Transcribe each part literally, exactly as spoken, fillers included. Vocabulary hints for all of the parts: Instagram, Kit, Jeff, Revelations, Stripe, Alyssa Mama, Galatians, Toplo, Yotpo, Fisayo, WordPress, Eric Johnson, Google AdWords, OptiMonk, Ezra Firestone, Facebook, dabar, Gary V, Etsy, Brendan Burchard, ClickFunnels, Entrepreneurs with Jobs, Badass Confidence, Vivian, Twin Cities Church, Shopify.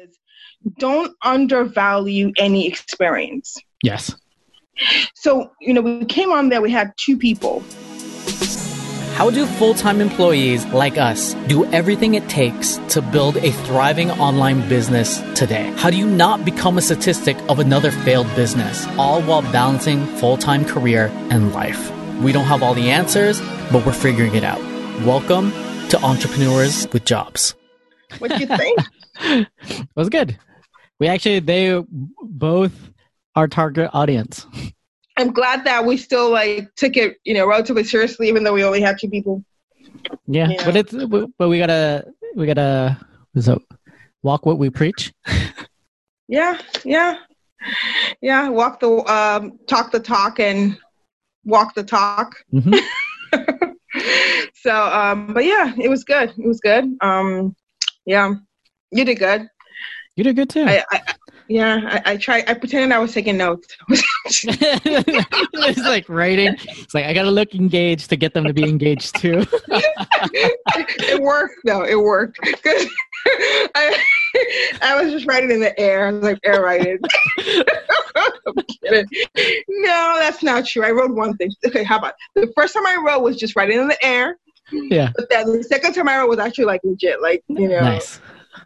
is don't undervalue any experience. Yes. So, you know, we came on there, we had two people. How do full-time employees like us do everything it takes to build a thriving online business today? How do you not become a statistic of another failed business, all while balancing full-time career and life? We don't have all the answers, but we're figuring it out. Welcome to Entrepreneurs with Jobs. What do you think? It was good. We actually, they both our target audience. I'm glad that we still like took it, you know, relatively seriously, even though we only had two people. Yeah, you know? but it's but we gotta we gotta so walk what we preach. yeah, yeah, yeah. Walk the um, talk the talk and walk the talk. Mm-hmm. so, um, but yeah, it was good. It was good. Um, yeah, you did good. You did good too. I, I, Yeah, I, I tried. I pretended I was taking notes. It's like writing. It's like, I got to look engaged to get them to be engaged too. It worked though. It worked. Cause I, I was just writing in the air. I was like, air writing. I'm kidding. No, that's not true. I wrote one thing. Okay, how about the first time I wrote was just writing in the air. Yeah. But then the second time I wrote was actually like legit. Like, you know. Nice.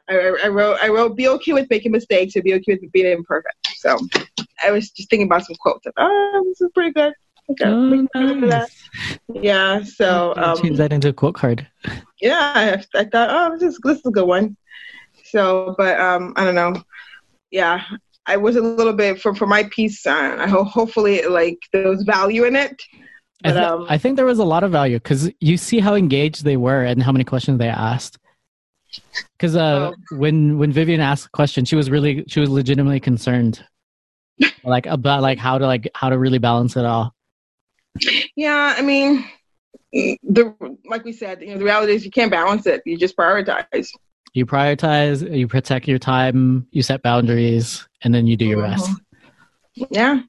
I, I wrote, I wrote, be okay with making mistakes and be okay with being imperfect. So I was just thinking about some quotes. Like, oh, this is pretty good. Okay. Oh, nice. Yeah. So um, change that into a quote card. Yeah. I, I thought, oh, this is, this is a good one. So, but um, I don't know. Yeah. I was a little bit for, for my piece. Uh, I hope, hopefully like there was value in it. But, I, th- um, I think there was a lot of value because you see how engaged they were and how many questions they asked. Because uh, oh. when when Vivian asked the question, she was really she was legitimately concerned, like about like how to like how to really balance it all. Yeah, I mean, the like we said, you know, the reality is you can't balance it. You just prioritize. You prioritize. You protect your time. You set boundaries, and then you do your mm-hmm. best. Yeah,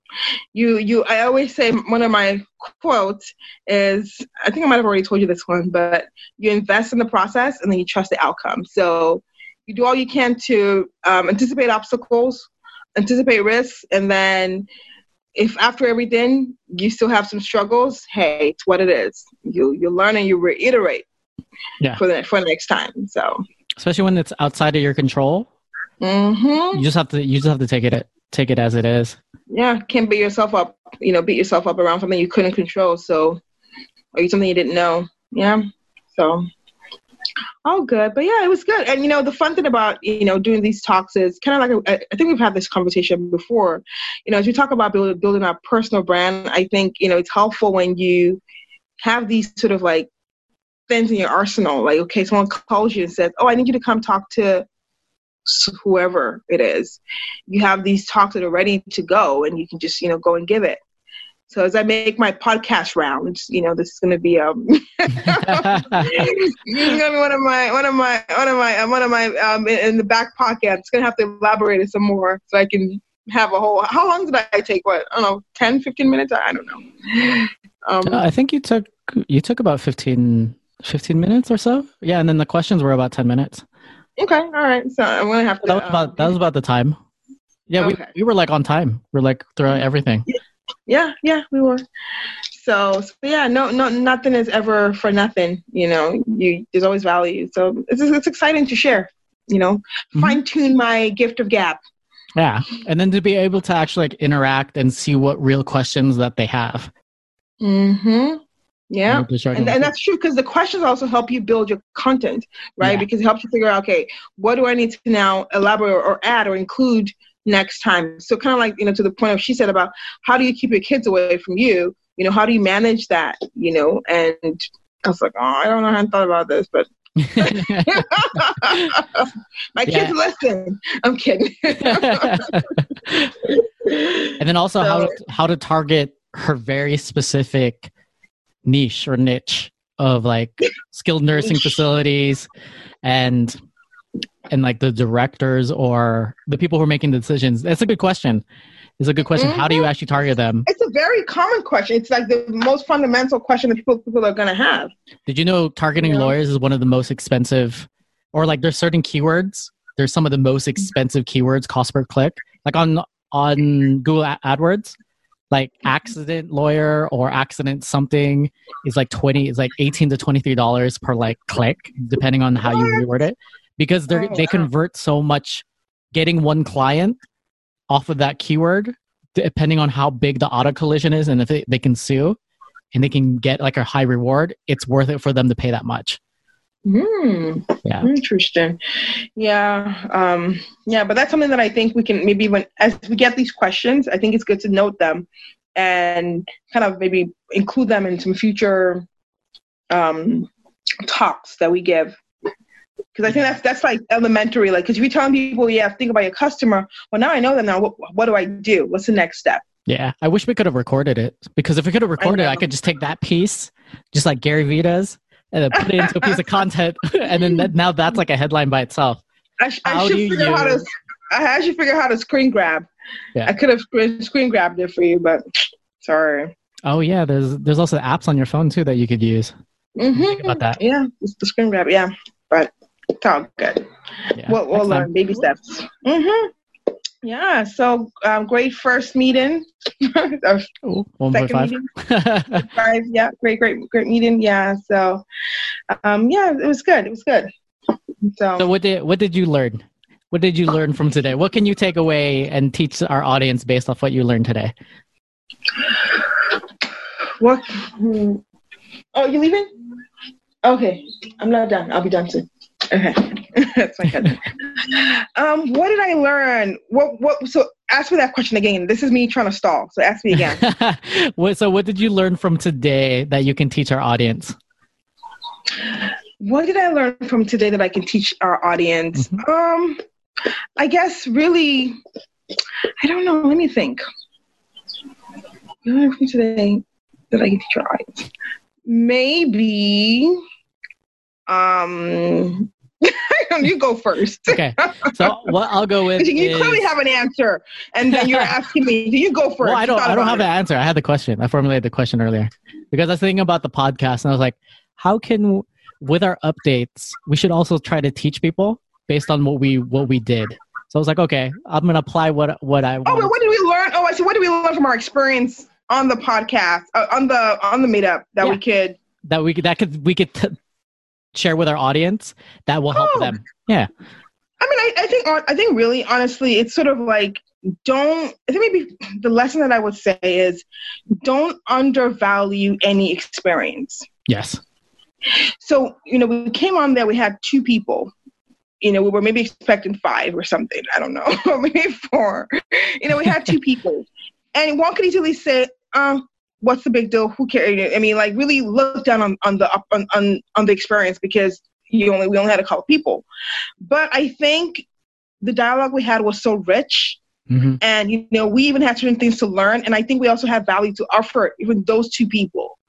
you you. I always say one of my quotes is, I think I might have already told you this one, but you invest in the process and then you trust the outcome. So you do all you can to um, anticipate obstacles, anticipate risks, and then if after everything you still have some struggles, hey, it's what it is. You you learn and you reiterate yeah. for the for the next time. So especially when it's outside of your control, mm-hmm. you just have to you just have to take it take it as it is. Yeah, can't beat yourself up, you know, beat yourself up around something you couldn't control, so, or something you didn't know, yeah, so, all good, but yeah, it was good, and you know, the fun thing about, you know, doing these talks is kind of like, a, I think we've had this conversation before, you know, as we talk about build, building our personal brand, I think, you know, it's helpful when you have these sort of, like, things in your arsenal, like, okay, someone calls you and says, oh, I need you to come talk to whoever it is, you have these talks that are ready to go and you can just, you know, go and give it. So as I make my podcast rounds, you know, this is going to be, um, this is going to be one of my, one of my, one of my, one of my, um, in, in the back pocket, I'm just going to have to elaborate it some more so I can have a whole, how long did I take? What, I don't know, ten, fifteen minutes? I don't know. Um, uh, I think you took, you took about fifteen, fifteen minutes or so. Yeah. And then the questions were about ten minutes. Okay, all right. So I'm gonna have to. That was about, um, that was about the time. Yeah, okay. we, we were like on time. We're like throughout everything. Yeah, yeah, we were. So, so yeah, no, no, nothing is ever for nothing. You know, you there's always value. So it's it's exciting to share. You know, mm-hmm. fine tune my gift of gab. Yeah, and then to be able to actually like interact and see what real questions that they have. Mm-hmm. Yeah, and, and that's true because the questions also help you build your content, right? Yeah. Because it helps you figure out, okay, what do I need to now elaborate or add or include next time? So kind of like, you know, to the point of she said about how do you keep your kids away from you? You know, how do you manage that? You know, and I was like, oh, I don't know how I thought about this, but my kids yeah. listen. I'm kidding. And then also so, how to, how to target her very specific niche or niche of like skilled nursing facilities and and like the directors or the people who are making the decisions. That's a good question. It's a good question. Mm-hmm. How do you actually target them? It's a very common question. It's like the most fundamental question that people people are going to have. Did you know targeting yeah. lawyers is one of the most expensive or like there's certain keywords They're some of the most expensive keywords cost per click. Like on on Google AdWords, like accident lawyer or accident something is like twenty, is like eighteen to twenty-three dollars per like click, depending on how you reword it, because they they convert so much. Getting one client off of that keyword, depending on how big the auto collision is, and if they, they can sue, and they can get like a high reward, it's worth it for them to pay that much. Hmm. Yeah. Interesting. Yeah. Um, yeah. But that's something that I think we can maybe, when as we get these questions, I think it's good to note them and kind of maybe include them in some future um, talks that we give. Because I think that's that's like elementary. Like, because if you're telling people, yeah, think about your customer. Well, now I know them. Now, what, what do I do? What's the next step? Yeah, I wish we could have recorded it. Because if we could have recorded it, I could just take that piece, just like Gary V does, and then put it into a piece of content, and then that, now that's like a headline by itself. I, sh- I should figure you... how to. I should figure out how to screen grab. Yeah. I could have screen, screen grabbed it for you, but sorry. Oh yeah, there's there's also apps on your phone too that you could use. Mm-hmm. Think about that. Yeah, it's the screen grab. Yeah, but. It's all good. Yeah, we'll we'll learn baby steps. Mm-hmm. Yeah. So um, great first meeting. Ooh, one second five. Meeting. five. Yeah. Great, great, great meeting. Yeah. So um, yeah, it was good. It was good. So, so what did what did you learn? What did you learn from today? What can you take away and teach our audience based off what you learned today? What? Oh, you leaving? Okay. I'm not done. I'll be done soon. Okay, that's my cousin. Um, what did I learn? What what? So ask me that question again. This is me trying to stall. So ask me again. What, so what did you learn from today that you can teach our audience? What did I learn from today that I can teach our audience? Mm-hmm. Um, I guess really, I don't know. Let me think. What did I learn from today that I can teach our audience? Maybe. Um. You go first. Okay. So what I'll go with you is... clearly have an answer, and then you're asking me. Do you go first? Well, I don't. I don't have it. An answer. I had the question. I formulated the question earlier because I was thinking about the podcast, and I was like, how can, with our updates, we should also try to teach people based on what we what we did. So I was like, okay, I'm gonna apply what what I. Oh, but what did we learn? Oh, I see. What did we learn from our experience on the podcast, uh, on the on the meetup that yeah. we could that we that could we could. T- share with our audience that will help oh. them. Yeah. I mean, I, I think, I think really, honestly, it's sort of like, don't, I think maybe the lesson that I would say is don't undervalue any experience. Yes. So, you know, we came on there, we had two people, you know, we were maybe expecting five or something. I don't know, maybe four, you know, we had two people and one could easily say, um, what's the big deal? Who cares? I mean, like really look down on, on the on, on, on the experience because you only we only had a couple people. But I think the dialogue we had was so rich, mm-hmm. and you know we even had certain things to learn. And I think we also had value to offer even those two people.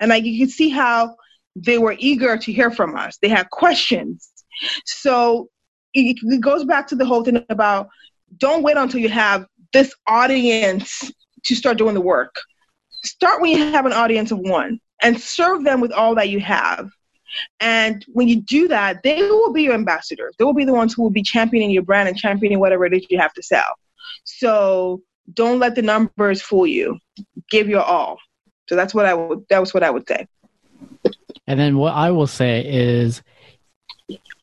And like you could see how they were eager to hear from us. They had questions. So it, it goes back to the whole thing about don't wait until you have this audience to start doing the work. Start when you have an audience of one and serve them with all that you have. And when you do that, they will be your ambassadors. They will be the ones who will be championing your brand and championing whatever it is you have to sell. So don't let the numbers fool you. Give your all. So that's what I would, that was what I would say. And then what I will say is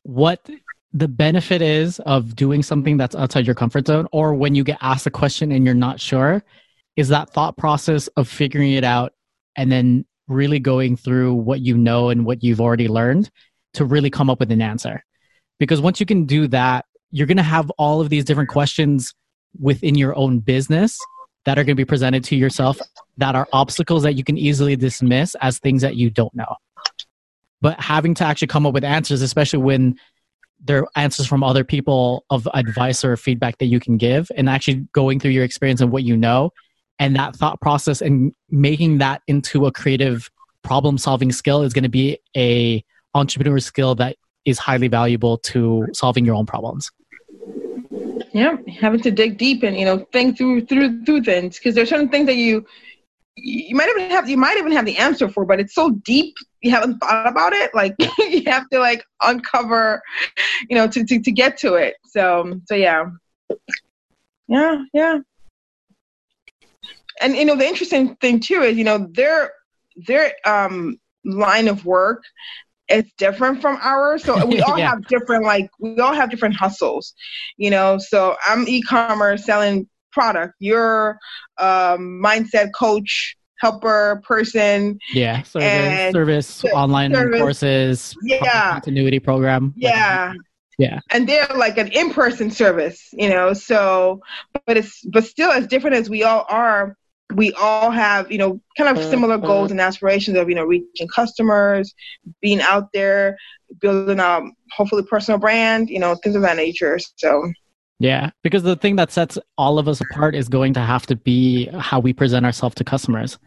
what the benefit is of doing something that's outside your comfort zone, or when you get asked a question and you're not sure, is that thought process of figuring it out and then really going through what you know and what you've already learned to really come up with an answer. Because once you can do that, you're going to have all of these different questions within your own business that are going to be presented to yourself that are obstacles that you can easily dismiss as things that you don't know. But having to actually come up with answers, especially when there are answers from other people of advice or feedback that you can give, and actually going through your experience and what you know, and that thought process and making that into a creative problem-solving skill is going to be a entrepreneur skill that is highly valuable to solving your own problems. Yeah, having to dig deep and, you know, think through through through things, because there's certain things that you you might even have you might even have the answer for, but it's so deep you haven't thought about it. Like you have to like uncover, you know, to, to, to get to it. So so yeah, yeah yeah. And you know the interesting thing too is you know their their um line of work is different from ours. So we all yeah. have different like we all have different hustles, you know. So I'm e-commerce selling product. You're um mindset coach, helper person. Yeah. Service, and service so, online service, courses. Yeah. Continuity program. Yeah. Like, yeah. And they're like an in-person service, you know, so, but it's, but still as different as we all are, we all have, you know, kind of similar goals and aspirations of, you know, reaching customers, being out there, building a hopefully personal brand, you know, things of that nature. So. Yeah, because the thing that sets all of us apart is going to have to be how we present ourselves to customers.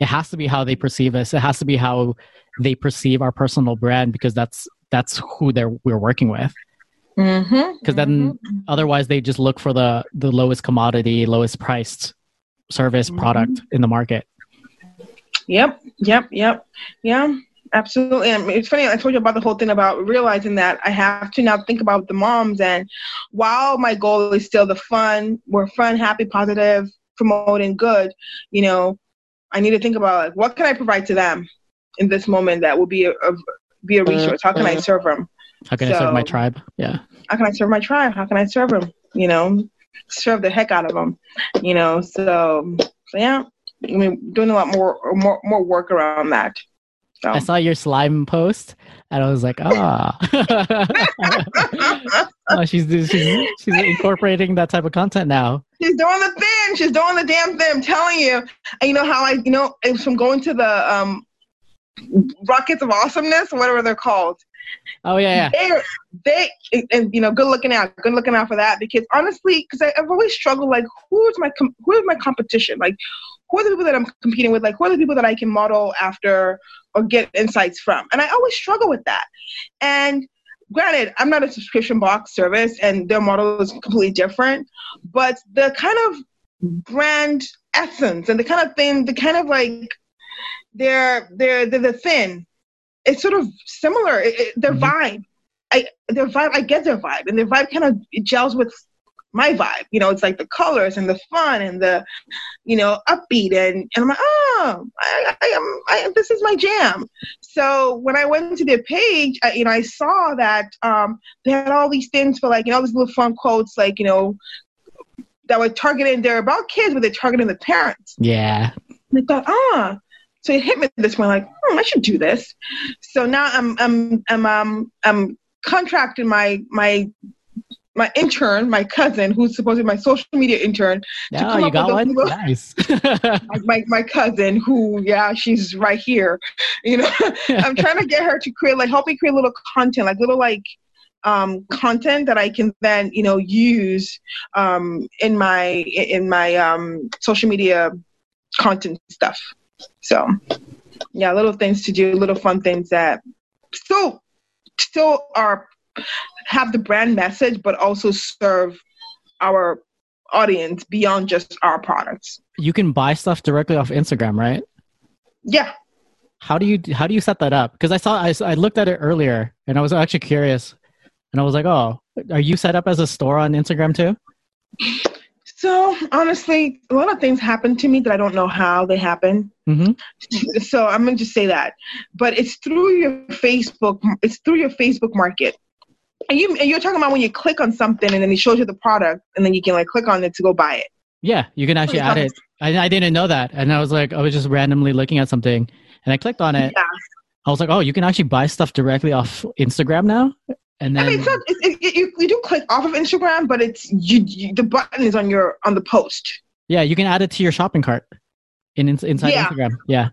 It has to be how they perceive us. It has to be how they perceive our personal brand, because that's that's who they're we're working with. Because mm-hmm. then mm-hmm. otherwise they just look for the, the lowest commodity, lowest priced service mm-hmm. product in the market. Yep, yep, yep, yeah. Absolutely. And it's funny, I told you about the whole thing about realizing that I have to now think about the moms. And while my goal is still the fun, we're fun, happy, positive, promoting good, you know, I need to think about like, what can I provide to them in this moment that will be a, a be a resource? How can I serve them? How can so, I serve my tribe? Yeah. How can I serve my tribe? How can I serve them? You know, serve the heck out of them, you know? So, so yeah, I mean, doing a lot more, more, more work around that. So. I saw your slime post, and I was like, ah, oh. oh, she's, she's she's incorporating that type of content now. She's doing the thing. She's doing the damn thing. I'm telling you. And you know how I, you know, it's from going to the um, Rockets of Awesomeness, or whatever they're called. Oh yeah, yeah. They, they and you know, good looking out, good looking out for that, because honestly, because I've always struggled, like, who is my com- who is my competition, like. Who are the people that I'm competing with? Like, who are the people that I can model after or get insights from? And I always struggle with that. And granted, I'm not a subscription box service and their model is completely different, but the kind of brand essence and the kind of thing, the kind of like their, their, the, the thin, it's sort of similar. It, it, their vibe, I, their vibe, I get their vibe, and their vibe kind of it gels with my vibe, you know, it's like the colors and the fun and the, you know, upbeat and, and I'm like, oh, I, I, I, I, this is my jam. So when I went to their page, I, you know, I saw that um, they had all these things for like, you know, all these little fun quotes, like, you know, that were targeted, they're about kids, but they're targeting the parents. Yeah. And I thought, ah, oh. So it hit me this one, like, hmm, I should do this. So now I'm, I'm, I'm, um, I'm contracting my, my, my intern, my cousin, who's supposed to be my social media intern. No, to come you up got with one? Little, nice. my, my cousin who, yeah, she's right here. You know, I'm trying to get her to create, like, help me create little content, like little, like, um, content that I can then, you know, use um, in my, in my um, social media content stuff. So, yeah, little things to do, little fun things that still, still are, have the brand message, but also serve our audience beyond just our products. You can buy stuff directly off Instagram, right? Yeah. How do you how do you set that up? Because I saw I, I looked at it earlier, and I was actually curious, and I was like, oh, are you set up as a store on Instagram too? So honestly, a lot of things happen to me that I don't know how they happen. Mm-hmm. So I'm gonna just say that, but it's through your Facebook. It's through your Facebook market. And, you, and you're talking about when you click on something and then it shows you the product and then you can like click on it to go buy it. Yeah, you can actually add it. I, I didn't know that. And I was like, I was just randomly looking at something and I clicked on it. Yeah. I was like, oh, you can actually buy stuff directly off Instagram now? And then, I mean, it's not, it, it, you, you do click off of Instagram, but it's you, you, the button is on your on the post. Yeah, you can add it to your shopping cart in inside yeah. Instagram. Yeah.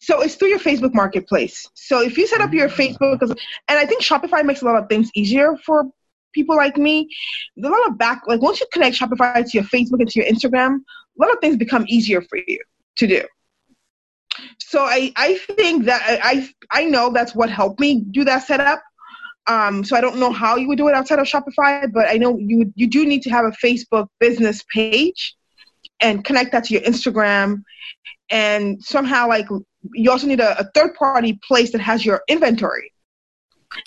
So it's through your Facebook marketplace. So if you set up your Facebook, and I think Shopify makes a lot of things easier for people like me. There's a lot of back, like once you connect Shopify to your Facebook and to your Instagram, a lot of things become easier for you to do. So I, I think that I, I know that's what helped me do that setup. Um, so I don't know how you would do it outside of Shopify, but I know you you do need to have a Facebook business page and connect that to your Instagram. And somehow, like, you also need a, a third-party place that has your inventory.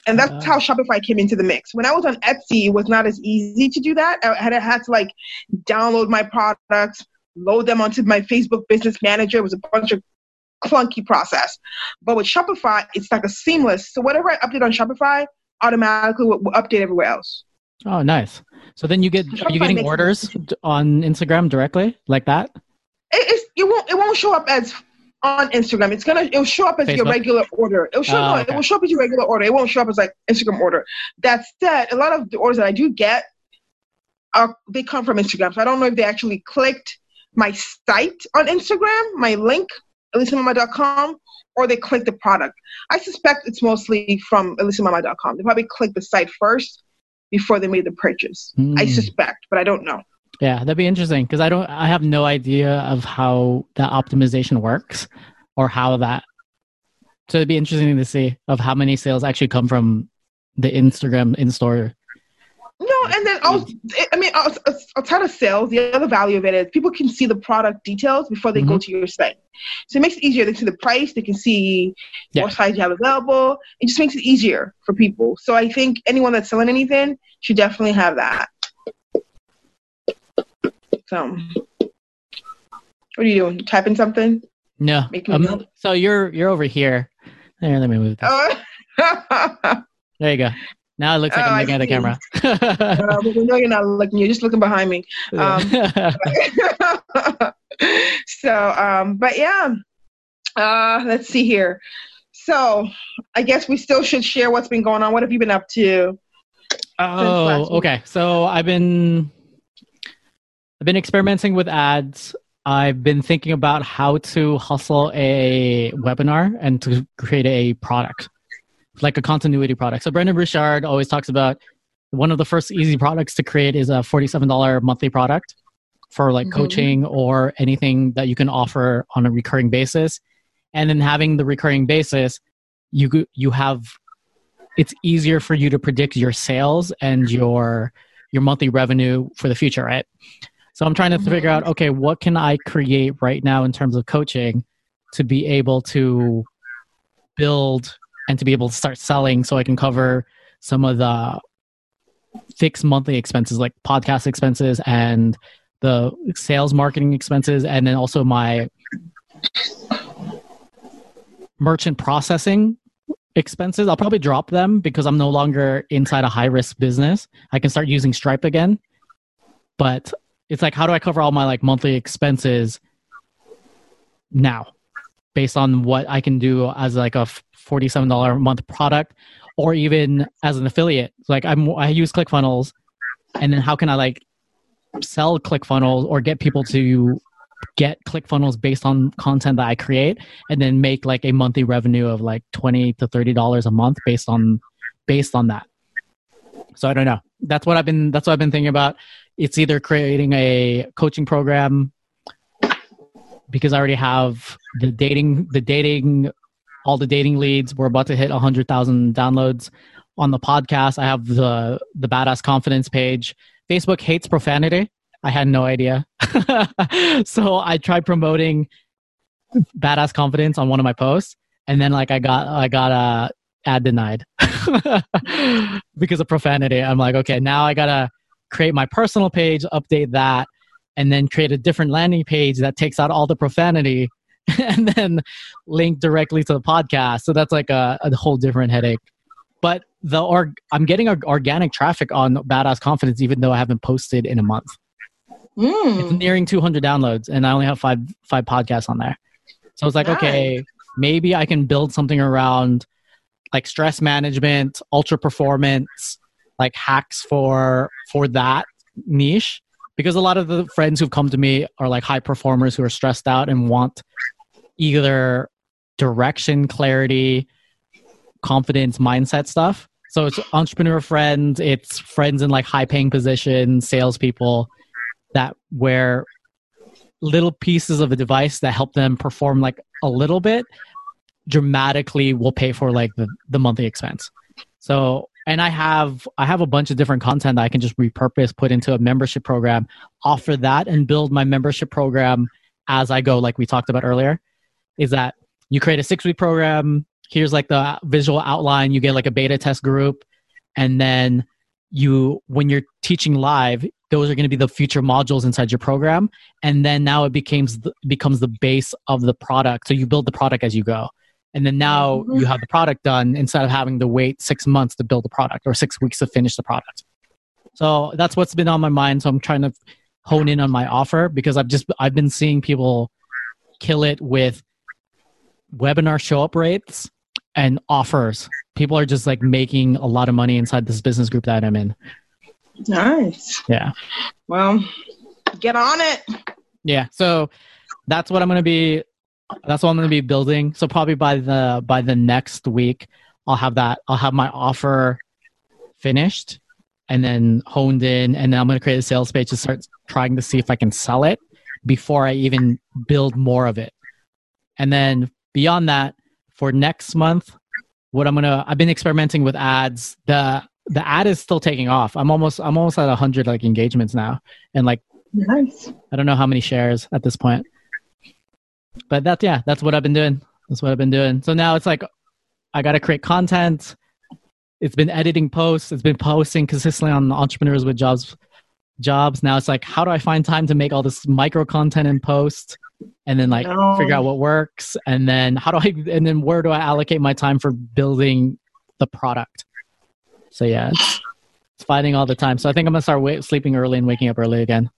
And that's how Shopify came into the mix. When I was on Etsy, it was not as easy to do that. I had, I had to, like, download my products, load them onto my Facebook business manager. It was a bunch of clunky process. But with Shopify, it's like a seamless. So whatever I update on Shopify, automatically will, will update everywhere else. Oh, nice. So then you get, so are you getting orders sense. on Instagram directly like that? It, it's, it, won't, it won't show up as... on Instagram, it's gonna it'll show up as Facebook? your regular order. It'll show oh, no, okay. It will show up as your regular order. It won't show up as like Instagram order. That said, a lot of the orders that I do get are they come from Instagram. So I don't know if they actually clicked my site on Instagram, my link, alyssa mama dot com, or they clicked the product. I suspect it's mostly from alyssa mama dot com. They probably clicked the site first before they made the purchase. Mm. I suspect, but I don't know. Yeah, that'd be interesting because I don't. I have no idea of how that optimization works or how that. So it'd be interesting to see of how many sales actually come from the Instagram in-store. No, and then I, was, I mean, outside of sales, the other value of it is people can see the product details before they mm-hmm. go to your site. So it makes it easier. They see the price. They can see yeah. what size you have available. It just makes it easier for people. So I think anyone that's selling anything should definitely have that. So, what are you doing? You typing something? No. Um, so you're you're over here. There, let me move this. Uh, there you go. Now it looks like oh, I'm looking at the camera. uh, no, you're not looking. You're just looking behind me. Um, so, um, but yeah. Uh, let's see here. So, I guess we still should share what's been going on. What have you been up to? Oh, okay. So I've been. I've been experimenting with ads. I've been thinking about how to hustle a webinar and to create a product, like a continuity product. So Brendan Burchard always talks about one of the first easy products to create is a forty-seven dollars monthly product for like mm-hmm. coaching or anything that you can offer on a recurring basis. And then having the recurring basis, you you have it's easier for you to predict your sales and your your monthly revenue for the future, right? So I'm trying to figure out, okay, what can I create right now in terms of coaching to be able to build and to be able to start selling so I can cover some of the fixed monthly expenses like podcast expenses and the sales marketing expenses and then also my merchant processing expenses. I'll probably drop them because I'm no longer inside a high-risk business. I can start using Stripe again, but... it's like, how do I cover all my like monthly expenses now based on what I can do as like a forty-seven dollars a month product or even as an affiliate? Like I'm, I use ClickFunnels and then how can I like sell ClickFunnels or get people to get ClickFunnels based on content that I create and then make like a monthly revenue of like twenty to thirty dollars a month based on, based on that. So I don't know. That's what I've been, that's what I've been thinking about. It's either creating a coaching program because I already have the dating, the dating, all the dating leads. We're about to hit one hundred thousand downloads on the podcast. I have the the Badass Confidence page. Facebook hates profanity. I had no idea. So I tried promoting Badass Confidence on one of my posts. And then like I got, I got a ad denied because of profanity. I'm like, okay, now I got to create my personal page, update that, and then create a different landing page that takes out all the profanity and then link directly to the podcast. So that's like a, a whole different headache. But the org, I'm getting a, organic traffic on Badass Confidence even though I haven't posted in a month. Mm. It's nearing two hundred downloads and I only have five five podcasts on there. So I was like, nice. Okay, maybe I can build something around like stress management, ultra performance, like hacks for for that niche, because a lot of the friends who've come to me are like high performers who are stressed out and want either direction, clarity, confidence, mindset stuff. So it's entrepreneur friends, it's friends in like high paying positions, salespeople that wear little pieces of a device that help them perform like a little bit dramatically will pay for like the, the monthly expense. So And I have I have a bunch of different content that I can just repurpose, put into a membership program, offer that, and build my membership program as I go, like we talked about earlier. Is that you create a six-week program, here's like the visual outline, you get like a beta test group, and then you, when you're teaching live, those are going to be the future modules inside your program. And then now it becomes the, becomes the base of the product. So you build the product as you go. And then now you have the product done instead of having to wait six months to build a product or six weeks to finish the product. So that's what's been on my mind. So I'm trying to hone in on my offer because I've just, I've been seeing people kill it with webinar show up rates and offers. People are just like making a lot of money inside this business group that I'm in. Nice. Yeah. Well, get on it. Yeah. So that's what I'm going to be That's what I'm going to be building. So probably by the by the next week, I'll have that. I'll have my offer finished and then honed in. And then I'm going to create a sales page to start trying to see if I can sell it before I even build more of it. And then beyond that, for next month, what I'm going to, I've been experimenting with ads. The the ad is still taking off. I'm almost, I'm almost at one hundred like engagements now. And like, nice. I don't know how many shares at this point. But that's, yeah, that's what I've been doing. That's what I've been doing. So now it's like, I got to create content. It's been editing posts. It's been posting consistently on Entrepreneurs with Jobs. Jobs. Now it's like, how do I find time to make all this micro content and post and then like oh. figure out what works? And then how do I, and then where do I allocate my time for building the product? So yeah, it's, it's fighting all the time. So I think I'm going to start wa- sleeping early and waking up early again.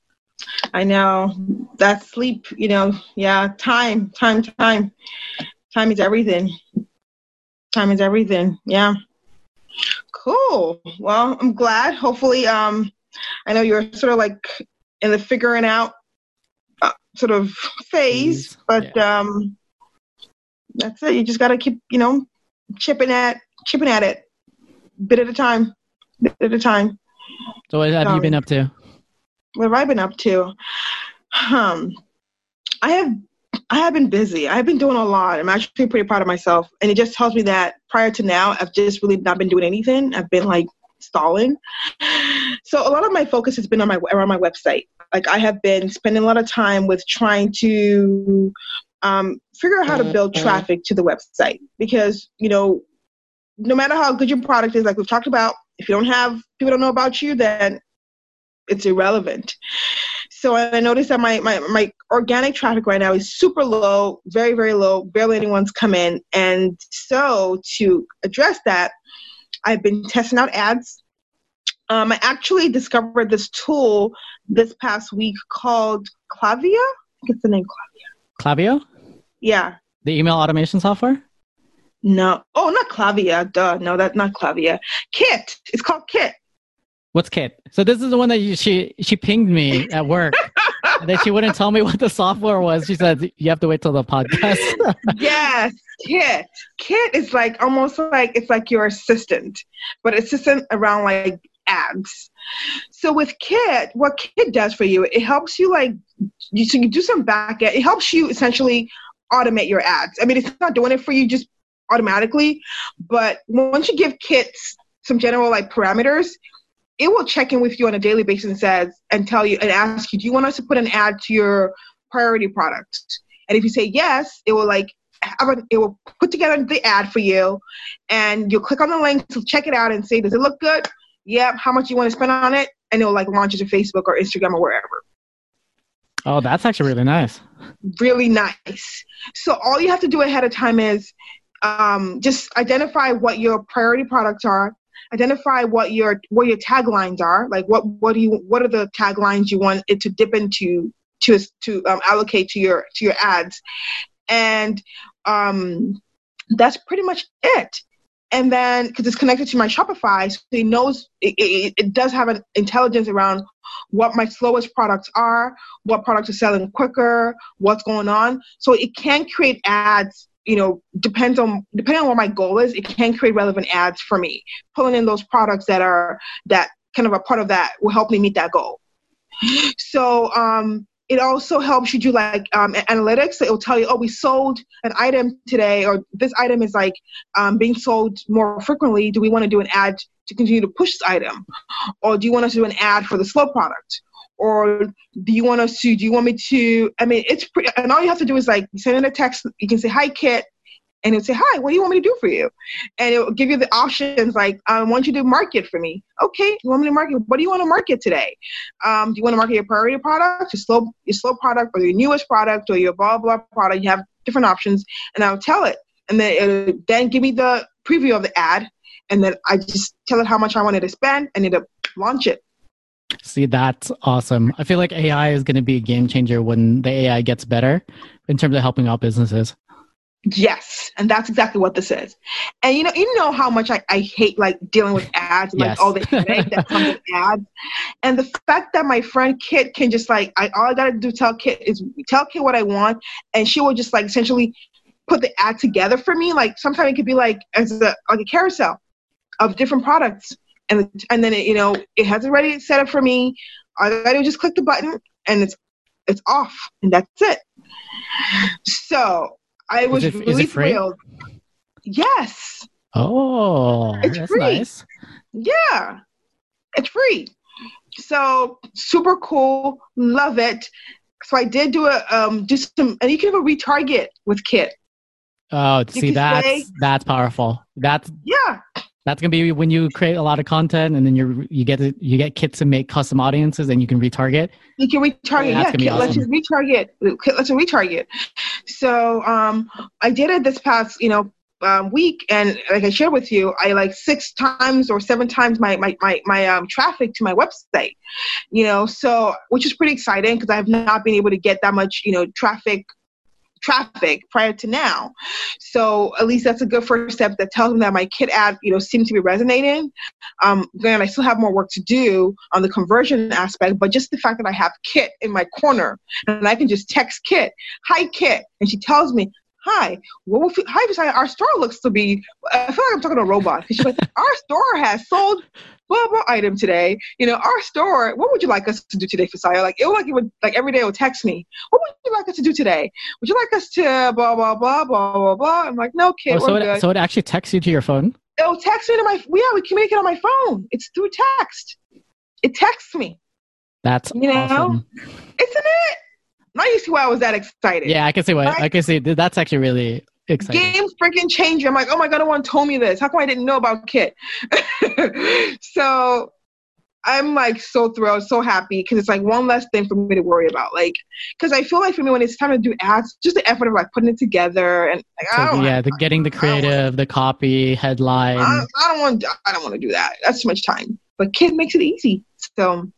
I know that sleep, you know, yeah, time, time, time, time is everything. Time is everything. Yeah. Cool. Well, I'm glad. Hopefully, um, I know you're sort of like in the figuring out uh, sort of phase, but yeah. um, that's it. You just got to keep, you know, chipping at, chipping at it bit at a time, bit at a time. So what have um, you been up to? What have I been up to? Um, I have I have been busy. I've been doing a lot. I'm actually pretty proud of myself. And it just tells me that prior to now, I've just really not been doing anything. I've been like stalling. So a lot of my focus has been on my around my website. Like I have been spending a lot of time with trying to um, figure out how to build traffic to the website. Because, you know, no matter how good your product is, like we've talked about, if you don't have, people don't know about you, then it's irrelevant. So I noticed that my, my, my organic traffic right now is super low, very, very low. Barely anyone's come in. And so to address that, I've been testing out ads. Um, I actually discovered this tool this past week called Clavio. I think it's the name Clavio. Clavio? Yeah. The email automation software? No. Oh, not Clavio. Duh. No, that's not Clavio. Kit. It's called Kit. What's Kit? So this is the one that you, she she pinged me at work. And then she wouldn't tell me what the software was. She said, you have to wait till the podcast. Yes, Kit. Kit is like almost like, it's like your assistant. But assistant around like ads. So with Kit, what Kit does for you, it helps you like, you, so you do some back end. It helps you essentially automate your ads. I mean, it's not doing it for you just automatically. But once you give Kit some general like parameters, it will check in with you on a daily basis and says, and tell you and ask you, do you want us to put an ad to your priority product? And if you say yes, it will like, it will put together the ad for you and you'll click on the link to check it out and say, does it look good? Yep. How much you want to spend on it? And it will like launch it to Facebook or Instagram or wherever. Oh, that's actually really nice. Really nice. So all you have to do ahead of time is um, just identify what your priority products are. Identify what your what your taglines are. Like what what do you what are the taglines you want it to dip into to to um, allocate to your to your ads, and um, that's pretty much it. And then because it's connected to my Shopify, so it knows it, it, it does have an intelligence around what my slowest products are, what products are selling quicker, what's going on. So it can create ads. You know, depends on depending on what my goal is, it can create relevant ads for me. Pulling in those products that are that kind of a part of that will help me meet that goal. So um, It also helps you do like um, analytics. So it will tell you, oh, we sold an item today, or this item is like um, being sold more frequently. Do we want to do an ad to continue to push this item? Or do you want us to do an ad for the slow product? Or do you want us to, do you want me to, I mean, it's pretty, and all you have to do is like send in a text. You can say, hi, Kit. And it'll say, hi, what do you want me to do for you? And it'll give you the options like, I want you to market for me. Okay, you want me to market? What do you want to market today? Um, do you want to market your priority product, your slow, your slow product, or your newest product, or your blah, blah, product? You have different options, and I'll tell it. And then it'll then give me the preview of the ad, and then I just tell it how much I wanted to spend, and it'll launch it. See, that's awesome. I feel like A I is going to be a game changer when the A I gets better in terms of helping out businesses. Yes, and that's exactly what this is. And you know, you know how much I, I hate like dealing with ads, and, yes. like all the headache that comes with ads. And the fact that my friend Kit can just like, I all I gotta do tell Kit is tell Kit what I want, and she will just like essentially put the ad together for me. Like sometimes it could be like as a like a carousel of different products, and and then it, you know, it has it already set up for me. All I gotta do is just click the button, and it's it's off, and that's it. So. I was is it, really is it free? thrilled. Yes. Oh, it's that's free. Nice. Yeah, it's free. So super cool. Love it. So I did do a um, just some, and you can go retarget with Kit. Oh, you see that's say, that's powerful. That's yeah. That's gonna be when you create a lot of content, and then you you get to, you get Kit to make custom audiences, and you can retarget. You can retarget. Yeah, yeah Kit awesome. Let's just retarget. Kit let's retarget. So um, I did it this past, you know, um, week, and like I shared with you, I like six times or seven times my my my, my um, traffic to my website, you know, so which is pretty exciting because I have not been able to get that much, you know, traffic traffic prior to now. So at least that's a good first step that tells me that my Kit ad, you know, seems to be resonating. Um, granted, I still have more work to do on the conversion aspect, but just the fact that I have Kit in my corner and I can just text Kit, hi Kit, and she tells me, hi, what will f- hi, Fisayo, our store looks to be, I feel like I'm talking to a robot. She's like, our store has sold blah, blah item today. You know, our store, what would you like us to do today, Fisayo? Like, it would, like, it would, like, every day it would text me, what would you like us to do today? Would you like us to blah, blah, blah, blah, blah, blah? I'm like, no, Kit, oh, so, it, so it actually texts you to your phone? It'll text me to my, yeah, we communicate on my phone. It's through text. It texts me. That's you know? Awesome. Isn't it? Now you see why I was that excited. Yeah, I can see why. Right? I can see. That's actually really exciting. Game freaking changer. I'm like, oh my God, no one told me this. How come I didn't know about Kit? So I'm like so thrilled, so happy, because it's like one less thing for me to worry about. Like, because I feel like for me when it's time to do ads, just the effort of like putting it together and like, so I don't yeah, want, the getting the creative, the copy, headline. I, I don't want. I don't want to do that. That's too much time. But Kit makes it easy. So.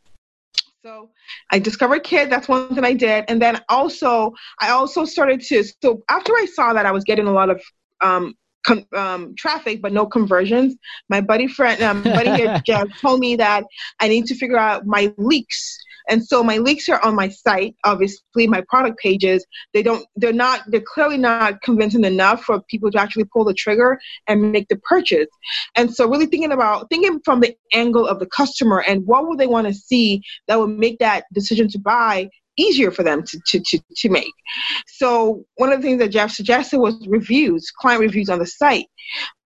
So I discovered Kit. That's one thing I did. And then also, I also started to, so after I saw that I was getting a lot of um, com- um, traffic, but no conversions, my buddy friend, um, buddy here, Jeff, told me that I need to figure out my leaks. And so my leaks are on my site, obviously my product pages. They don't, they're not, they're clearly not convincing enough for people to actually pull the trigger and make the purchase. And so really thinking about, thinking from the angle of the customer and what would they want to see that would make that decision to buy easier for them to, to, to, to make. So one of the things that Jeff suggested was reviews, client reviews on the site.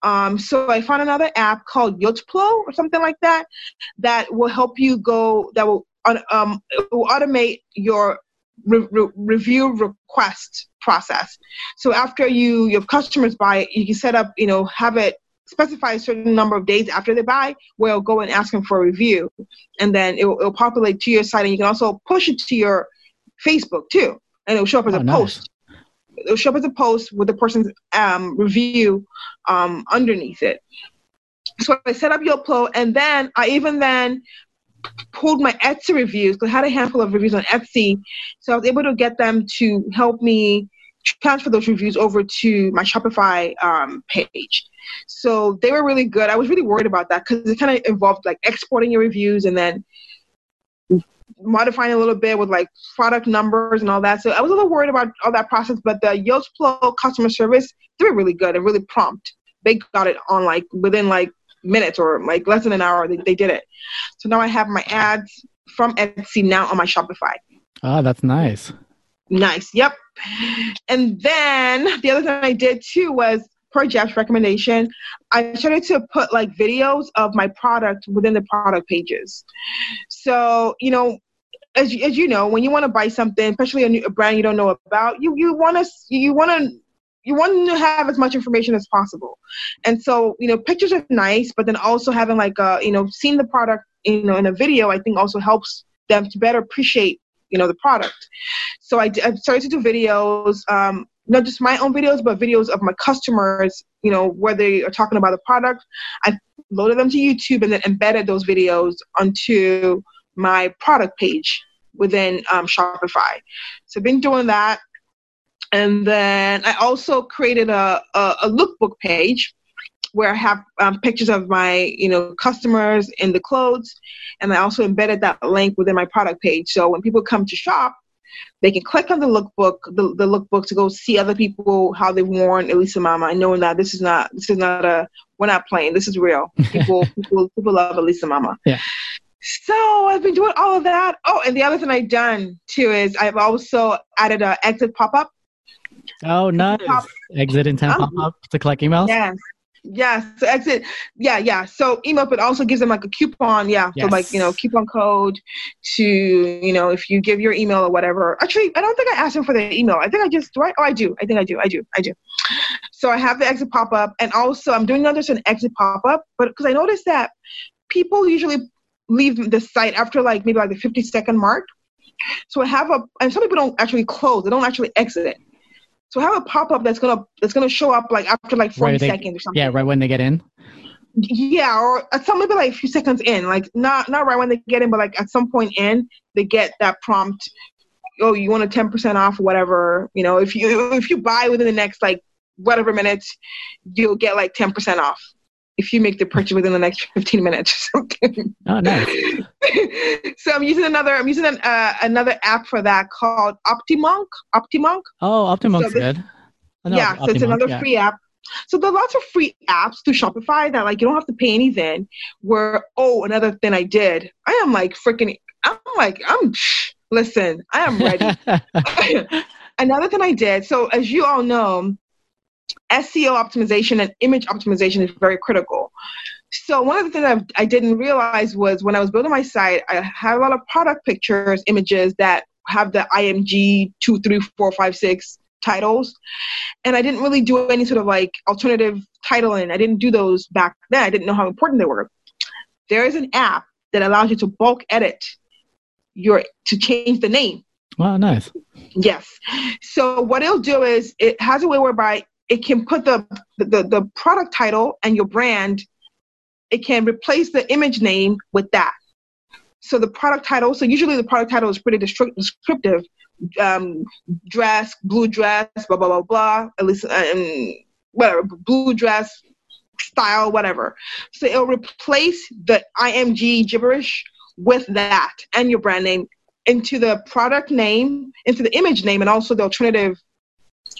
Um, so I found another app called Yotpo or something like that, that will help you go, that will, Um, it will automate your re- re- review request process. So after you, your customers buy it, you can set up, you know, have it specify a certain number of days after they buy where it'll go and ask them for a review. And then it will, it will populate to your site, and you can also push it to your Facebook too. And it will show up as oh, a nice. post. It will show up as a post with the person's um, review um, underneath it. So I set up Yotpo, and then I even then pulled my Etsy reviews because I had a handful of reviews on Etsy, so I was able to get them to help me transfer those reviews over to my Shopify um, page. So they were really good. I was really worried about that because it kind of involved like exporting your reviews and then modifying a little bit with like product numbers and all that. So I was a little worried about all that process, but the Yotpo customer service, they were really good and really prompt. They got it on like within like minutes or like less than an hour, they, they did it. So now I have my ads from Etsy now on my Shopify. Ah, oh, that's nice. Nice. Yep. And then the other thing I did too was, per Jeff's recommendation, I started to put like videos of my product within the product pages. So, you know, as you, as you know, when you want to buy something, especially a, new, a brand you don't know about, you you want to you want to you want to have as much information as possible. And so, you know, pictures are nice, but then also having like a, you know, seeing the product, you know, in a video, I think also helps them to better appreciate, you know, the product. So I, I started to do videos, um, not just my own videos, but videos of my customers, you know, where they are talking about the product. I loaded them to YouTube and then embedded those videos onto my product page within um, Shopify. So I've been doing that. And then I also created a, a, a lookbook page where I have um, pictures of my, you know, customers in the clothes. And I also embedded that link within my product page. So when people come to shop, they can click on the lookbook, the, the lookbook to go see other people, how they've worn Alyssa Mama. I know that this is not, this is not a, we're not playing. This is real. People, people, people love Alyssa Mama. Yeah. So I've been doing all of that. Oh, and the other thing I've done too is I've also added an exit pop-up. Oh, nice. Pop-up. Exit intent um, pop-up to collect emails? Yes. Yes. So exit. Yeah. Yeah. So email, but also gives them like a coupon. Yeah. Yes. So like, you know, coupon code to, you know, if you give your email or whatever. Actually, I don't think I asked them for their email. I think I just, do I? Oh, I do. I think I do. I do. I do. So I have the exit pop-up, and also I'm doing another an exit pop-up, but because I noticed that people usually leave the site after like maybe like the fifty second mark. So I have a, and some people don't actually close. They don't actually exit it. So have a pop-up that's gonna that's gonna show up like after like forty right, they, seconds or something. Yeah, right when they get in. Yeah, or at some maybe like a few seconds in, like not not right when they get in, but like at some point in, they get that prompt. Oh, you want a ten percent off, whatever. You know, if you if you buy within the next like whatever minutes, you'll get like ten percent off if you make the purchase within the next fifteen minutes or something. Oh, nice. So I'm using another I'm using an, uh, another app for that called OptiMonk. OptiMonk. Oh, OptiMonk's so good. Oh, no, yeah, OptiMonk, so it's another yeah. free app. So there are lots of free apps through Shopify that like you don't have to pay anything. Where oh, another thing I did. I am like freaking. I'm like I'm. Listen, I am ready. Another thing I did. So as you all know, S E O optimization and image optimization is very critical. So one of the things I've, I didn't realize was when I was building my site, I had a lot of product pictures, images that have the I M G two, three, four, five, six titles. And I didn't really do any sort of like alternative titling. I didn't do those back then. I didn't know how important they were. There is an app that allows you to bulk edit your, to change the name. Wow, nice. Yes. So what it'll do is it has a way whereby it can put the, the, the product title and your brand, it can replace the image name with that. So the product title, so usually the product title is pretty descriptive. Um, dress, blue dress, blah, blah, blah, blah, at least, um, whatever, blue dress, style, whatever. So it'll replace the I M G gibberish with that and your brand name into the product name, into the image name, and also the alternative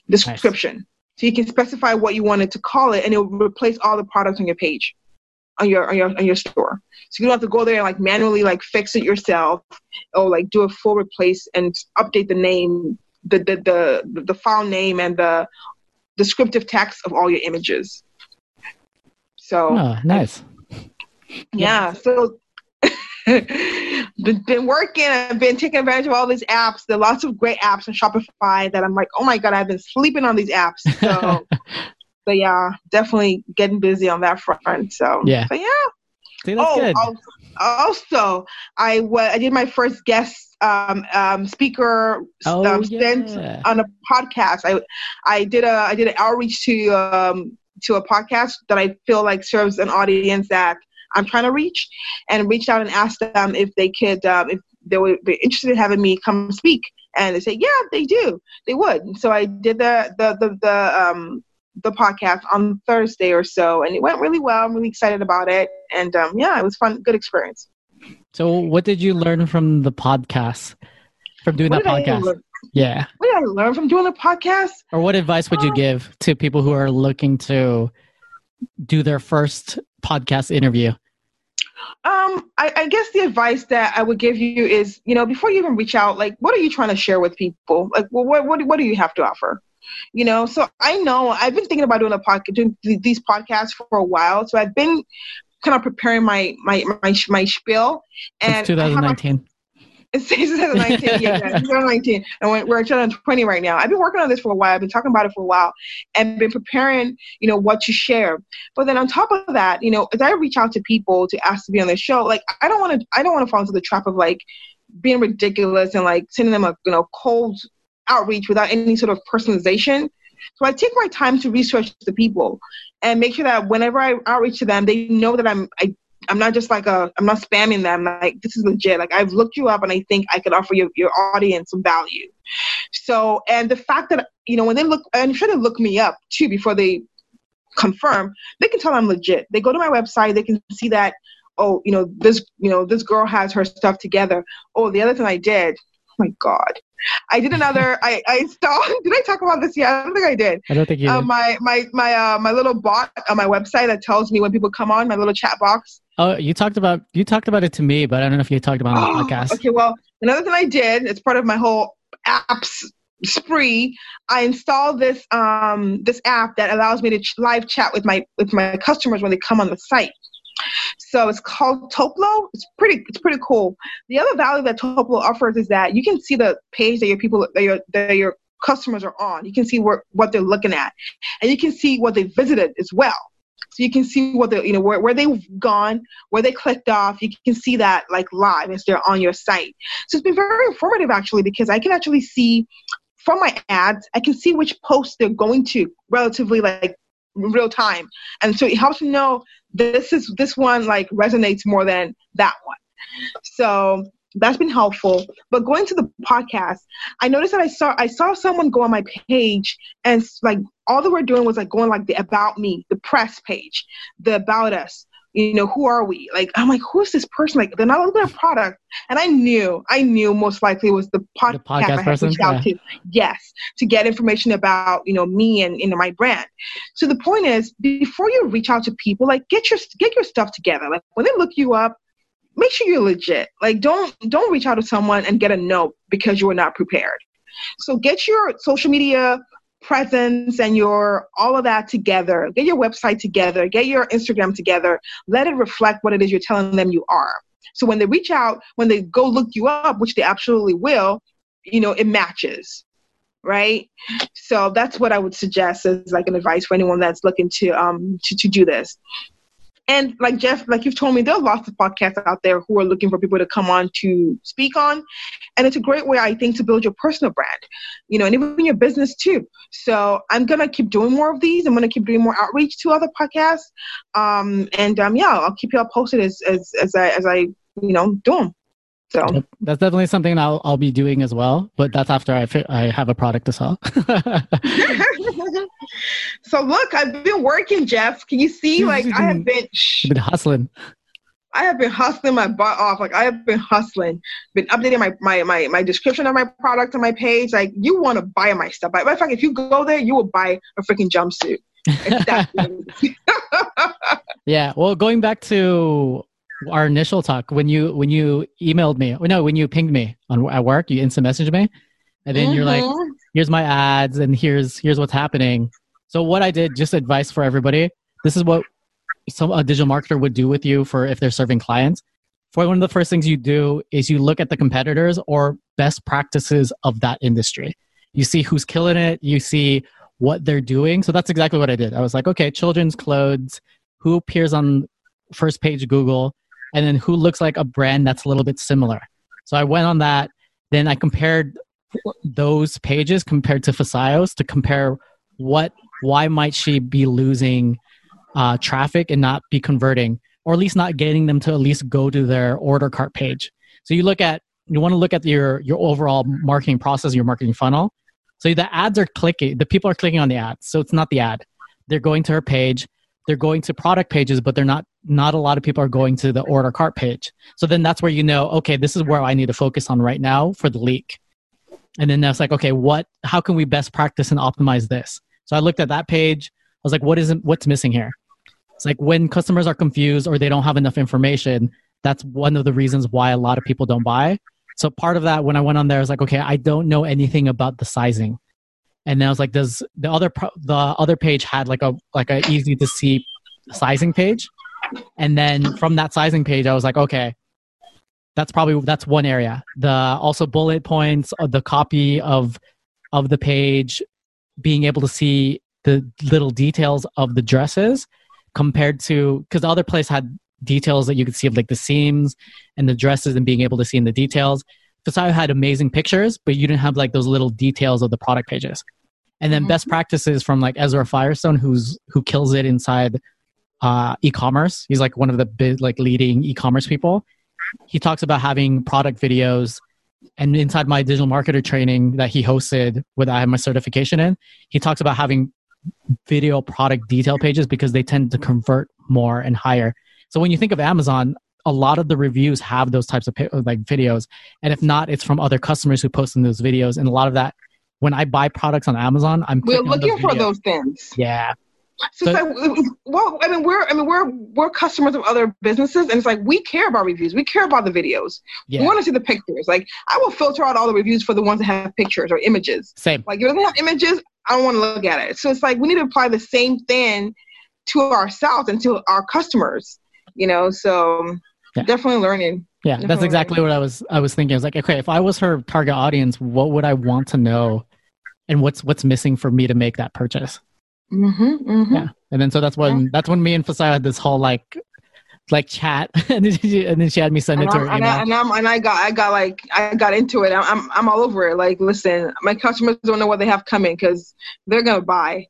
description. Nice. So you can specify what you wanted to call it, and it will replace all the products on your page, on your on your on your store. So you don't have to go there and like manually like fix it yourself, or like do a full replace and update the name, the the the, the file name, and the descriptive text of all your images. So oh, nice. Yeah. So been working. I've been taking advantage of all these apps. There are lots of great apps on Shopify that I'm like, oh my God, I've been sleeping on these apps. So, so yeah, definitely getting busy on that front. So yeah. So yeah. See, that's oh, good. Also, also I, w- I did my first guest um, um, speaker oh, um, stint yeah. on a podcast. I I did a I did an outreach to um, to a podcast that I feel like serves an audience that I'm trying to reach, and reached out and asked them if they could, um, if they would be interested in having me come speak. And they said, yeah, they do. They would. And so I did the, the, the, the, um, the podcast on Thursday or so, and it went really well. I'm really excited about it. And, um, yeah, it was fun. Good experience. So what did you learn from the podcast, from doing what that podcast? Yeah. What did I learn from doing the podcast? Or what advice would you um, give to people who are looking to do their first podcast interview? Um, I, I guess the advice that I would give you is, you know, before you even reach out, like, what are you trying to share with people? Like, well, what what what do you have to offer? You know, so I know I've been thinking about doing a podcast, doing these podcasts for a while. So I've been kind of preparing my my my my spiel. And twenty nineteen. It's twenty nineteen, yeah, twenty nineteen, and we're in twenty twenty right now. I've been working on this for a while. I've been talking about it for a while, and been preparing, you know, what to share. But then on top of that, you know, as I reach out to people to ask to be on their show, like I don't want to, I don't want to fall into the trap of like being ridiculous and like sending them a, you know, cold outreach without any sort of personalization. So I take my time to research the people and make sure that whenever I outreach to them, they know that I'm I. I'm not just like a, I'm not spamming them. Like, this is legit. Like, I've looked you up and I think I could offer your, your audience some value. So, and the fact that, you know, when they look, and I'm sure they look me up too, before they confirm, they can tell I'm legit. They go to my website, they can see that, oh, you know, this, you know, this girl has her stuff together. Oh, the other thing I did, oh my God, I did another, I, I installed, did I talk about this yet? I don't think I did. I don't think you uh, did. My, my, my, uh, my little bot on my website that tells me when people come on, my little chat box. Oh, you talked about you talked about it to me, but I don't know if you talked about it on the podcast. Okay, well, another thing I did, it's part of my whole apps spree. I installed this um, this app that allows me to ch- live chat with my with my customers when they come on the site. So it's called Toplo. It's pretty it's pretty cool. The other value that Toplo offers is that you can see the page that your people that your that your customers are on. You can see where, what they're looking at, and you can see what they visited as well. So you can see what the, you know, where, where they've gone, where they clicked off. You can see that like live as they're on your site. So it's been very informative actually, because I can actually see from my ads, I can see which posts they're going to relatively like real time. And so it helps me know this is, this one like resonates more than that one. So that's been helpful. But going to the podcast, I noticed that I saw I saw someone go on my page and like all they were doing was like going like the about me, the press page, the about us, you know, who are we? Like, I'm like, who is this person? Like, they're not looking at product. And I knew, I knew most likely it was the, pod- the podcast I had person reached out yeah. to. Yes, to get information about, you know, me and, you know, my brand. So the point is, before you reach out to people, like get your get your stuff together. Like when they look you up, make sure you're legit. Like, don't don't reach out to someone and get a no because you were not prepared. So get your social media presence and your all of that together. Get your website together. Get your Instagram together. Let it reflect what it is you're telling them you are. So when they reach out, when they go look you up, which they absolutely will, you know, it matches, right? So that's what I would suggest as like an advice for anyone that's looking to um to, to do this. And like Jeff, like you've told me, there are lots of podcasts out there who are looking for people to come on to speak on. And it's a great way, I think, to build your personal brand, you know, and even your business too. So I'm going to keep doing more of these. I'm going to keep doing more outreach to other podcasts. Um, and um, yeah, I'll keep you all posted as, as, as I, as I, you know, do them. So that's definitely something I'll, I'll be doing as well. But that's after I, fi- I have a product to sell. So look, I've been working, Jeff. Can you see? Like I have been, shh, been hustling. I have been hustling my butt off. Like I have been hustling, been updating my, my, my, my description of my product on my page. Like you want to buy my stuff. Like, matter of fact, if you go there, you will buy a freaking jumpsuit. It's that yeah. Well, going back to our initial talk, when you, when you emailed me, or no, when you pinged me on at work, you instant messaged me and then mm-hmm. you're like, here's my ads and here's, here's what's happening. So what I did, just advice for everybody, this is what some a digital marketer would do with you for if they're serving clients. For one of the first things you do is you look at the competitors or best practices of that industry. You see who's killing it. You see what they're doing. So that's exactly what I did. I was like, okay, children's clothes, who appears on first page Google, and then who looks like a brand that's a little bit similar. So I went on that. Then I compared those pages compared to Fisayo's to compare what why might she be losing uh, traffic and not be converting, or at least not getting them to at least go to their order cart page. So you look at, you want to look at your your overall marketing process, your marketing funnel. So the ads are clicking, the people are clicking on the ads. So it's not the ad. They're going to her page, they're going to product pages, but they're not, not a lot of people are going to the order cart page. So then that's where you know, okay, this is where I need to focus on right now for the leak. And then that's like, okay, what, how can we best practice and optimize this? So I looked at that page. I was like, what isn't, what's missing here? It's like when customers are confused or they don't have enough information, that's one of the reasons why a lot of people don't buy. So part of that, when I went on there, I was like, okay, I don't know anything about the sizing. And then I was like, does the other pro- the other page had like a like a easy to see sizing page? And then from that sizing page, I was like, okay, that's probably that's one area. The also bullet points, the copy of of the page, being able to see the little details of the dresses compared to, because the other place had details that you could see of like the seams and the dresses and being able to see in the details. Fisayo had amazing pictures, but you didn't have like those little details of the product pages. And then mm-hmm. best practices from like Ezra Firestone, who's who kills it inside uh, e-commerce. He's like one of the big like leading e-commerce people. He talks about having product videos, and inside my digital marketer training that he hosted, with I have my certification in, he talks about having video product detail pages because they tend to convert more and higher. So when you think of Amazon, a lot of the reviews have those types of like videos. And if not, it's from other customers who post in those videos. And a lot of that, when I buy products on Amazon, I'm we're looking those for videos. Those things. Yeah. So, so it's like, well, I mean, we're I mean, we're we're customers of other businesses, and it's like we care about reviews. We care about the videos. Yeah. We want to see the pictures. Like I will filter out all the reviews for the ones that have pictures or images. Same. Like if it doesn't have images, I don't want to look at it. So it's like we need to apply the same thing to ourselves and to our customers. You know, so yeah. definitely learning. Yeah, definitely that's exactly learning. what I was I was thinking. I was like, okay, if I was her target audience, what would I want to know, and what's what's missing for me to make that purchase? Mm-hmm, mm-hmm. Yeah, and then so that's when yeah. that's when me and Fisayo had this whole like like chat, and then she, and then she had me send and it to I'm, her and email. I, and, I'm, and I got I got like I got into it. I'm I'm all over it. Like, listen, my customers don't know what they have coming because they're gonna buy.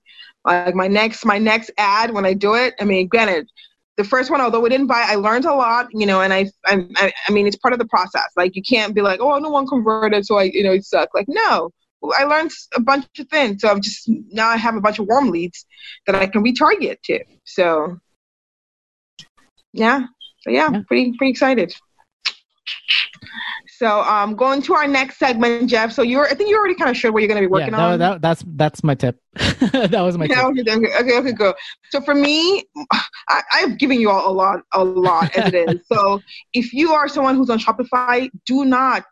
Like my next my next ad when I do it. I mean, granted, the first one, although we didn't buy, I learned a lot, you know, and I, I, I mean, it's part of the process. Like, you can't be like, oh, no one converted, so I, you know, it sucked. Like, no, I learned a bunch of things. So I've just, now I have a bunch of warm leads that I can retarget to. So, yeah. So, yeah, yeah. pretty, pretty excited. So, um, going to our next segment, Jeff. So, you're, I think you already kind of showed what you're going to be working yeah, that, on. That, that's that's my tip. that was my yeah, tip. Okay, okay, okay, go. So, for me, I, I've given you all a lot, a lot as it is. So, if you are someone who's on Shopify, do not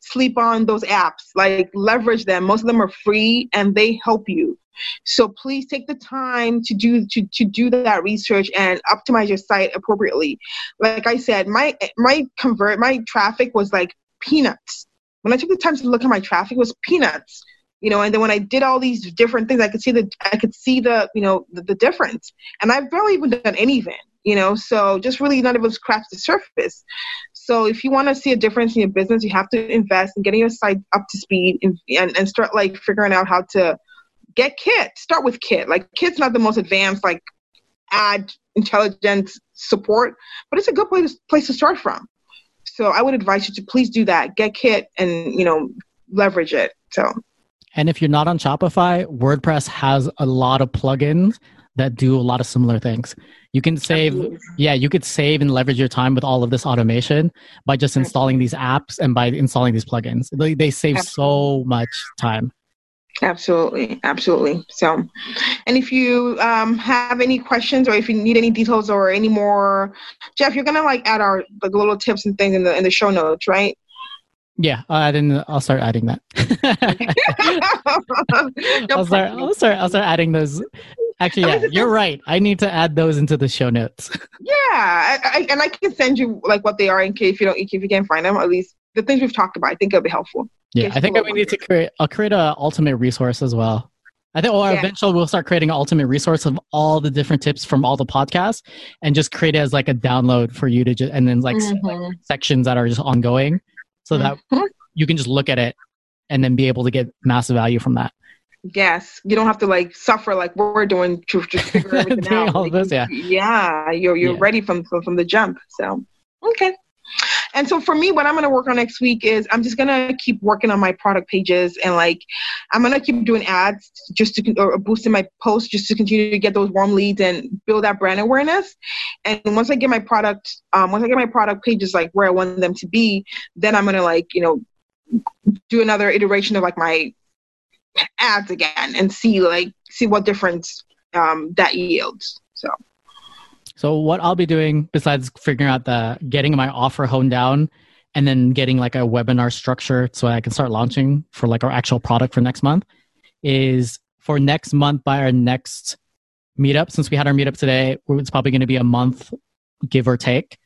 sleep on those apps. Like, leverage them. Most of them are free, and they help you. So, please take the time to do to, to do that research and optimize your site appropriately. Like I said, my my convert my traffic was like peanuts. When I took the time to look at my traffic, it was peanuts, you know. And then when I did all these different things, I could see the, I could see the, you know, the, the difference. And I've barely even done anything, you know. So just really none of us scratched the surface. So if you want to see a difference in your business, you have to invest in getting your site up to speed and and, and start like figuring out how to get Kit. Start with Kit. Like Kit's not the most advanced like ad intelligence support, but it's a good place place to start from. So I would advise you to please do that. Get Kit and, you know, leverage it. So, and if you're not on Shopify, WordPress has a lot of plugins that do a lot of similar things. You can save, Absolutely. yeah, you could save and leverage your time with all of this automation by just installing these apps and by installing these plugins. They, they save Absolutely. so much time. Absolutely. Absolutely. So, and if you um, have any questions or if you need any details or any more, Jeff, you're going to like add our like little tips and things in the in the show notes, right? Yeah. I'll add in, I'll start adding that. no I'll, start, I'll, start, I'll start adding those. Actually, yeah, you're right. I need to add those into the show notes. yeah. I, I, and I can send you like what they are in case you don't, if you can't find them, at least the things we've talked about, I think it'll be helpful. Yeah, I think I need to create, I'll create an ultimate resource as well. I think, or yeah. eventually we'll start creating an ultimate resource of all the different tips from all the podcasts and just create it as like a download for you to just, and then like, mm-hmm. se- like sections that are just ongoing so that mm-hmm. you can just look at it and then be able to get massive value from that. Yes. You don't have to like suffer like we're doing to, to figure everything out. All like, this, yeah. yeah. You're, you're yeah. ready from, from the jump. So, okay. And so for me, what I'm going to work on next week is I'm just going to keep working on my product pages and like, I'm going to keep doing ads just to, or boosting my posts just to continue to get those warm leads and build that brand awareness. And once I get my product, um, once I get my product pages, like where I want them to be, then I'm going to like, you know, do another iteration of like my ads again and see like, see what difference um, that yields. So So what I'll be doing, besides figuring out the getting my offer honed down and then getting like a webinar structure so I can start launching for like our actual product for next month, is for next month by our next meetup, since we had our meetup today, it's probably going to be a month, give or take,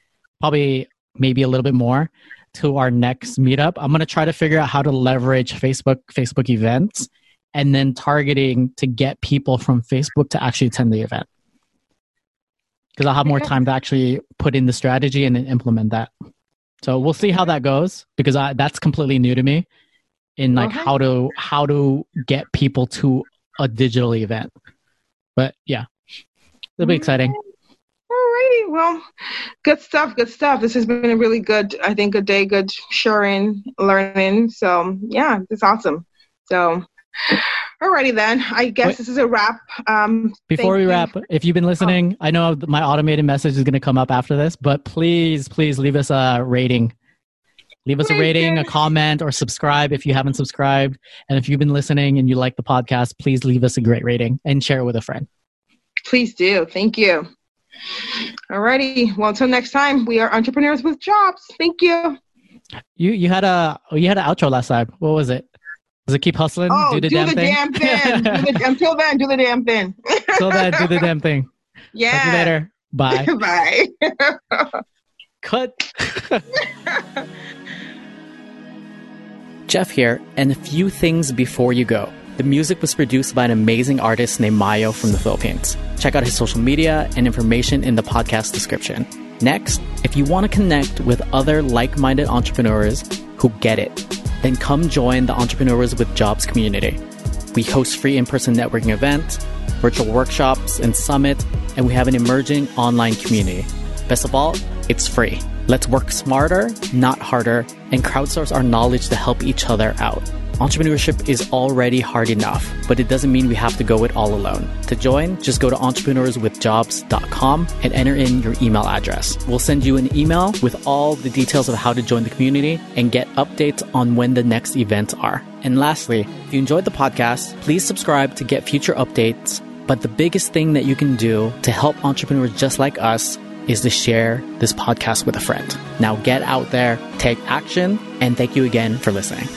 probably maybe a little bit more to our next meetup. I'm going to try to figure out how to leverage Facebook, Facebook events, and then targeting to get people from Facebook to actually attend the event. Because I'll have more time to actually put in the strategy and then implement that. So we'll see how that goes, because I, that's completely new to me in like okay. how to how to get people to a digital event. But yeah, it'll be exciting. Alrighty, well, good stuff, good stuff. This has been a really good, I think, good day, good sharing, learning. So yeah, it's awesome. So alrighty then, I guess Wait. This is a wrap. Um, Before we wrap, if you've been listening, oh. I know my automated message is going to come up after this, but please, please leave us a rating. Leave us a rating, a comment, or subscribe if you haven't subscribed. And if you've been listening and you like the podcast, please leave us a great rating and share it with a friend. Please do. Thank you. Alrighty. Well, until next time, we are Entrepreneurs with Jobs. Thank you. You you had a you had an outro last time. What was it? Was it keep hustling? Oh, do the, do damn, the thing? damn thing. do the, until then, do the damn thing. Until then, do the damn thing. Yeah. Talk to you later. Bye. Bye. Cut. Jeff here, and a few things before you go. The music was produced by an amazing artist named Mayo from the Philippines. Check out his social media and information in the podcast description. Next, if you want to connect with other like-minded entrepreneurs who get it, then come join the Entrepreneurs with Jobs community. We host free in-person networking events, virtual workshops, and summits, and we have an emerging online community. Best of all, it's free. Let's work smarter, not harder, and crowdsource our knowledge to help each other out. Entrepreneurship is already hard enough, but it doesn't mean we have to go it all alone. To join, just go to entrepreneurs with jobs dot com and enter in your email address. We'll send you an email with all the details of how to join the community and get updates on when the next events are. And lastly, if you enjoyed the podcast, please subscribe to get future updates. But the biggest thing that you can do to help entrepreneurs just like us is to share this podcast with a friend. Now get out there, take action, and thank you again for listening.